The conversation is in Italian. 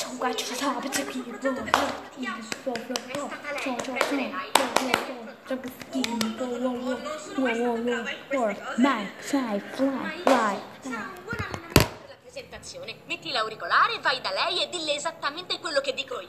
Sono qua, ci facciamo la pezza qui. Presentazione. Metti l'auricolare, vai da lei e dille esattamente quello che dico io.